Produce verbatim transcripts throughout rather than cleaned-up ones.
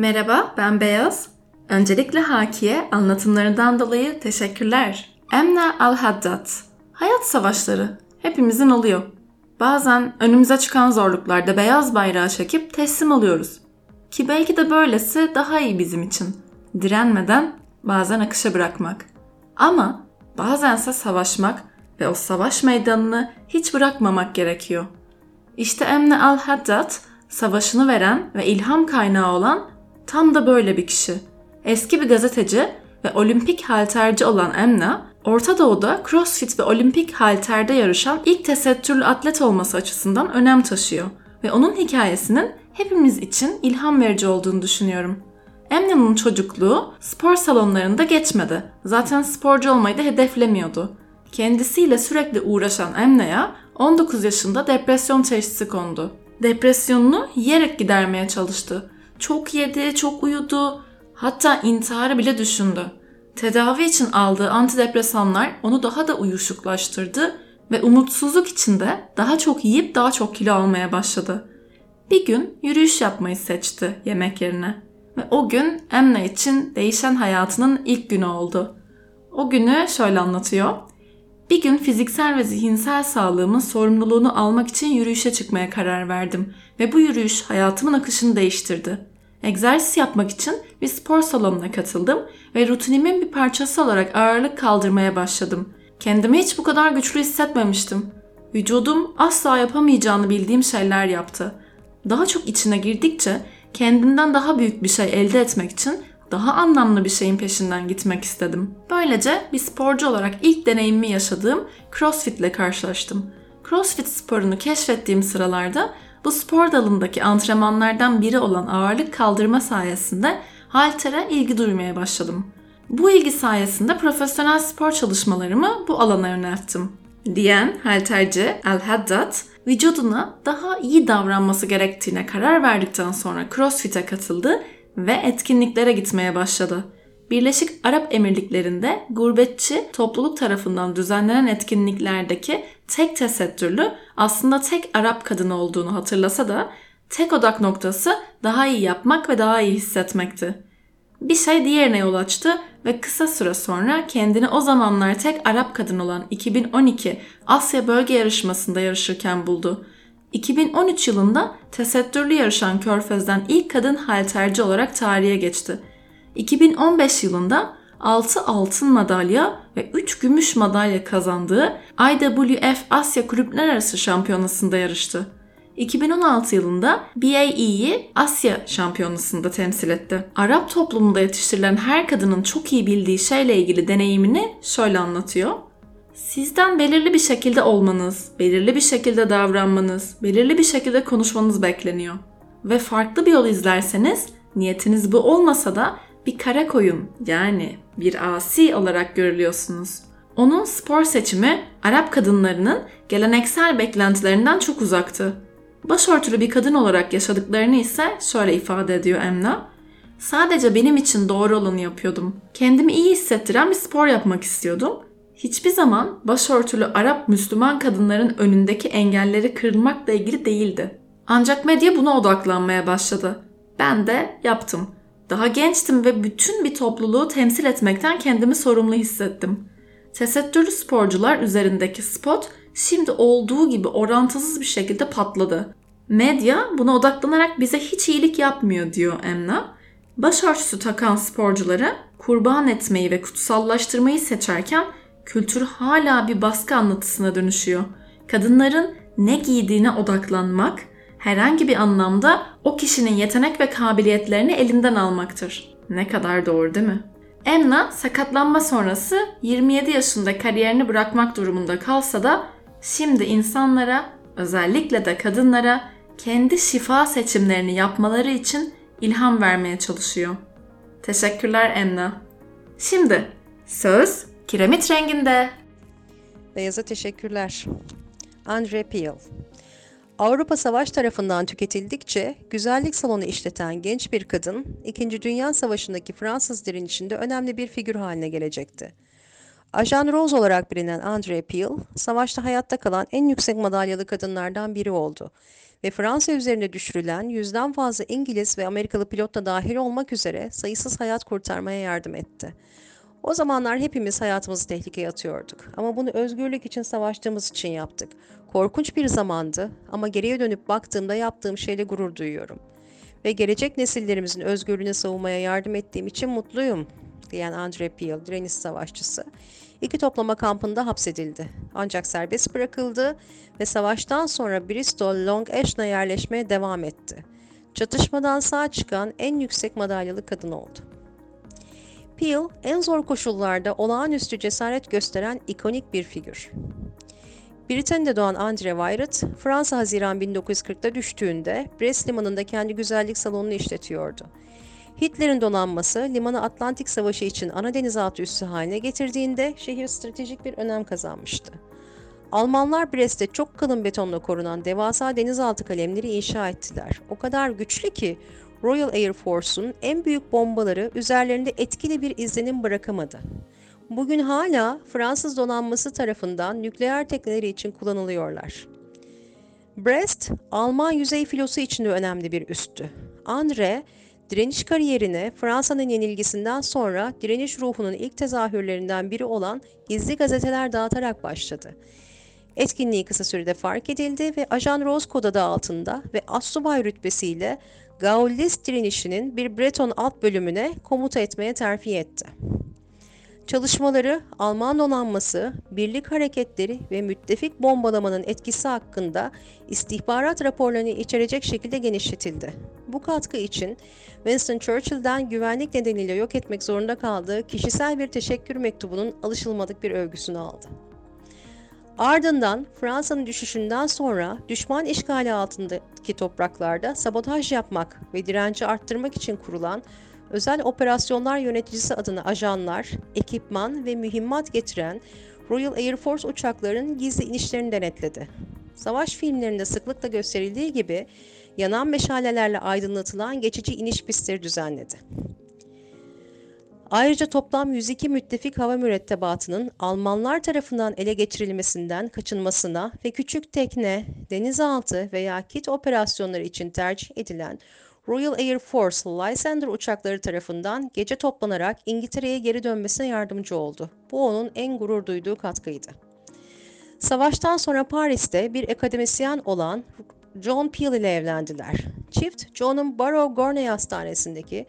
Merhaba, ben Beyaz. Öncelikle Haki'ye anlatımlarından dolayı teşekkürler. Amna Al Haddad. Hayat savaşları. Hepimizin oluyor. Bazen önümüze çıkan zorluklarda beyaz bayrağı çekip teslim oluyoruz. Ki belki de böylesi daha iyi bizim için. Direnmeden bazen akışa bırakmak. Ama bazense savaşmak ve o savaş meydanını hiç bırakmamak gerekiyor. İşte Amna Al Haddad, savaşını veren ve ilham kaynağı olan tam da böyle bir kişi. Eski bir gazeteci ve olimpik halterci olan Amna, Orta Doğu'da crossfit ve olimpik halterde yarışan ilk tesettürlü atlet olması açısından önem taşıyor ve onun hikayesinin hepimiz için ilham verici olduğunu düşünüyorum. Amna'nın çocukluğu spor salonlarında geçmedi. Zaten sporcu olmayı da hedeflemiyordu. Kendisiyle sürekli uğraşan Amna'ya on dokuz yaşında depresyon teşhisi kondu. Depresyonunu yiyerek gidermeye çalıştı. Çok yedi, çok uyudu, hatta intiharı bile düşündü. Tedavi için aldığı antidepresanlar onu daha da uyuşuklaştırdı ve umutsuzluk içinde daha çok yiyip daha çok kilo almaya başladı. Bir gün yürüyüş yapmayı seçti yemek yerine ve o gün Amna için değişen hayatının ilk günü oldu. O günü şöyle anlatıyor. Bir gün fiziksel ve zihinsel sağlığımın sorumluluğunu almak için yürüyüşe çıkmaya karar verdim ve bu yürüyüş hayatımın akışını değiştirdi. Egzersiz yapmak için bir spor salonuna katıldım ve rutinimin bir parçası olarak ağırlık kaldırmaya başladım. Kendimi hiç bu kadar güçlü hissetmemiştim. Vücudum asla yapamayacağını bildiğim şeyler yaptı. Daha çok içine girdikçe kendimden daha büyük bir şey elde etmek için daha anlamlı bir şeyin peşinden gitmek istedim. Böylece bir sporcu olarak ilk deneyimimi yaşadığım CrossFit ile karşılaştım. CrossFit sporunu keşfettiğim sıralarda bu spor dalındaki antrenmanlardan biri olan ağırlık kaldırma sayesinde haltere ilgi duymaya başladım. Bu ilgi sayesinde profesyonel spor çalışmalarımı bu alana yönelttim, diyen halterci Al Haddad, vücuduna daha iyi davranması gerektiğine karar verdikten sonra CrossFit'e katıldı ve etkinliklere gitmeye başladı. Birleşik Arap Emirlikleri'nde gurbetçi topluluk tarafından düzenlenen etkinliklerdeki tek tesettürlü, aslında tek Arap kadını olduğunu hatırlasa da tek odak noktası daha iyi yapmak ve daha iyi hissetmekti. Bir şey diğerine yol açtı ve kısa süre sonra kendini o zamanlar tek Arap kadın olan iki bin on iki Asya Bölge Yarışması'nda yarışırken buldu. iki bin on üç yılında tesettürlü yarışan Körfez'den ilk kadın halterci olarak tarihe geçti. iki bin on beş yılında altı altın madalya ve üç gümüş madalya kazandığı I W F Asya Kulüpler Arası Şampiyonası'nda yarıştı. iki bin on altı yılında B A E'yi Asya Şampiyonası'nda temsil etti. Arap toplumunda yetiştirilen her kadının çok iyi bildiği şeyle ilgili deneyimini şöyle anlatıyor. Sizden belirli bir şekilde olmanız, belirli bir şekilde davranmanız, belirli bir şekilde konuşmanız bekleniyor. Ve farklı bir yol izlerseniz, niyetiniz bu olmasa da bir kara koyun, yani bir asi olarak görülüyorsunuz. Onun spor seçimi Arap kadınlarının geleneksel beklentilerinden çok uzaktı. Başörtülü bir kadın olarak yaşadıklarını ise şöyle ifade ediyor Amna. Sadece benim için doğru olanı yapıyordum. Kendimi iyi hissettiren bir spor yapmak istiyordum. Hiçbir zaman başörtülü Arap Müslüman kadınların önündeki engelleri kırmakla ilgili değildi. Ancak medya buna odaklanmaya başladı. Ben de yaptım. Daha gençtim ve bütün bir topluluğu temsil etmekten kendimi sorumlu hissettim. Tesettürlü sporcular üzerindeki spot şimdi olduğu gibi orantısız bir şekilde patladı. Medya buna odaklanarak bize hiç iyilik yapmıyor, diyor Amna. Başörtüsü takan sporcuları kurban etmeyi ve kutsallaştırmayı seçerken kültür hala bir baskı anlatısına dönüşüyor. Kadınların ne giydiğine odaklanmak, herhangi bir anlamda o kişinin yetenek ve kabiliyetlerini elinden almaktır. Ne kadar doğru değil mi? Amna sakatlanma sonrası yirmi yedi yaşında kariyerini bırakmak durumunda kalsa da şimdi insanlara, özellikle de kadınlara kendi şifa seçimlerini yapmaları için ilham vermeye çalışıyor. Teşekkürler Amna. Şimdi söz kiremit renginde. Beyaza teşekkürler. Andrée Peel. Avrupa savaş tarafından tüketildikçe güzellik salonu işleten genç bir kadın, İkinci Dünya Savaşı'ndaki Fransız direnişinde önemli bir figür haline gelecekti. Ajan Rose olarak bilinen Andrée Peel, savaşta hayatta kalan en yüksek madalyalı kadınlardan biri oldu ve Fransa üzerine düşürülen yüzden fazla İngiliz ve Amerikalı pilot da dahil olmak üzere sayısız hayat kurtarmaya yardım etti. O zamanlar hepimiz hayatımızı tehlikeye atıyorduk ama bunu özgürlük için savaştığımız için yaptık. Korkunç bir zamandı ama geriye dönüp baktığımda yaptığım şeyle gurur duyuyorum ve gelecek nesillerimizin özgürlüğünü savunmaya yardım ettiğim için mutluyum, diyen Andrée Peel, direniş savaşçısı, iki toplama kampında hapsedildi. Ancak serbest bırakıldı ve savaştan sonra Bristol, Long Ashton'a yerleşmeye devam etti. Çatışmadan sağ çıkan en yüksek madalyalı kadın oldu. Peel, en zor koşullarda olağanüstü cesaret gösteren ikonik bir figür. Britanya'da doğan André Wyatt, Fransa Haziran bin dokuz yüz kırk'ta düştüğünde Brest limanında kendi güzellik salonunu işletiyordu. Hitler'in donanması limanı Atlantik Savaşı için ana denizaltı üssü haline getirdiğinde şehir stratejik bir önem kazanmıştı. Almanlar Brest'te çok kalın betonla korunan devasa denizaltı kalemleri inşa ettiler. O kadar güçlü ki Royal Air Force'un en büyük bombaları üzerlerinde etkili bir izlenim bırakamadı. Bugün hala Fransız donanması tarafından nükleer tekneleri için kullanılıyorlar. Brest, Alman yüzey filosu için de önemli bir üstü. André, direniş kariyerine Fransa'nın yenilgisinden sonra direniş ruhunun ilk tezahürlerinden biri olan gizli gazeteler dağıtarak başladı. Etkinliği kısa sürede fark edildi ve Ajan Rose kod adı altında ve astsubay rütbesiyle Gaullist direnişinin bir Breton alt bölümüne komuta etmeye terfi etti. Çalışmaları Alman donanması, birlik hareketleri ve müttefik bombalamanın etkisi hakkında istihbarat raporlarını içerecek şekilde genişletildi. Bu katkı için Winston Churchill'den güvenlik nedeniyle yok etmek zorunda kaldığı kişisel bir teşekkür mektubunun alışılmadık bir övgüsünü aldı. Ardından Fransa'nın düşüşünden sonra düşman işgali altındaki topraklarda sabotaj yapmak ve direnci arttırmak için kurulan Özel Operasyonlar Yöneticisi adına ajanlar, ekipman ve mühimmat getiren Royal Air Force uçaklarının gizli inişlerini denetledi. Savaş filmlerinde sıklıkla gösterildiği gibi yanan meşalelerle aydınlatılan geçici iniş pistleri düzenledi. Ayrıca toplam yüz iki müttefik hava mürettebatının Almanlar tarafından ele geçirilmesinden kaçınmasına ve küçük tekne, denizaltı veya kit operasyonları için tercih edilen Royal Air Force Lysander uçakları tarafından gece toplanarak İngiltere'ye geri dönmesine yardımcı oldu. Bu onun en gurur duyduğu katkıydı. Savaştan sonra Paris'te bir akademisyen olan John Peel ile evlendiler. Çift, John'un Barrow Gournay Hastanesi'ndeki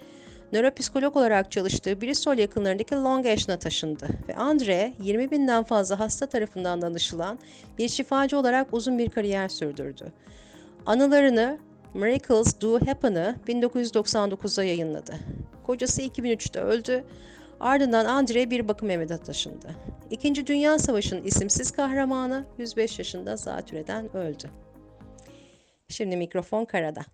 nöropsikolog olarak çalıştığı Bristol yakınlarındaki Long Ashton'a taşındı ve André, yirmi binden fazla hasta tarafından danışılan bir şifacı olarak uzun bir kariyer sürdürdü. Anılarını Miracles Do Happen'ı bin dokuz yüz doksan dokuz'da yayınladı. Kocası iki bin üç'te öldü, ardından André bir bakım evine taşındı. İkinci Dünya Savaşı'nın isimsiz kahramanı yüz beş yaşında zatürreden öldü. Şimdi mikrofon karada.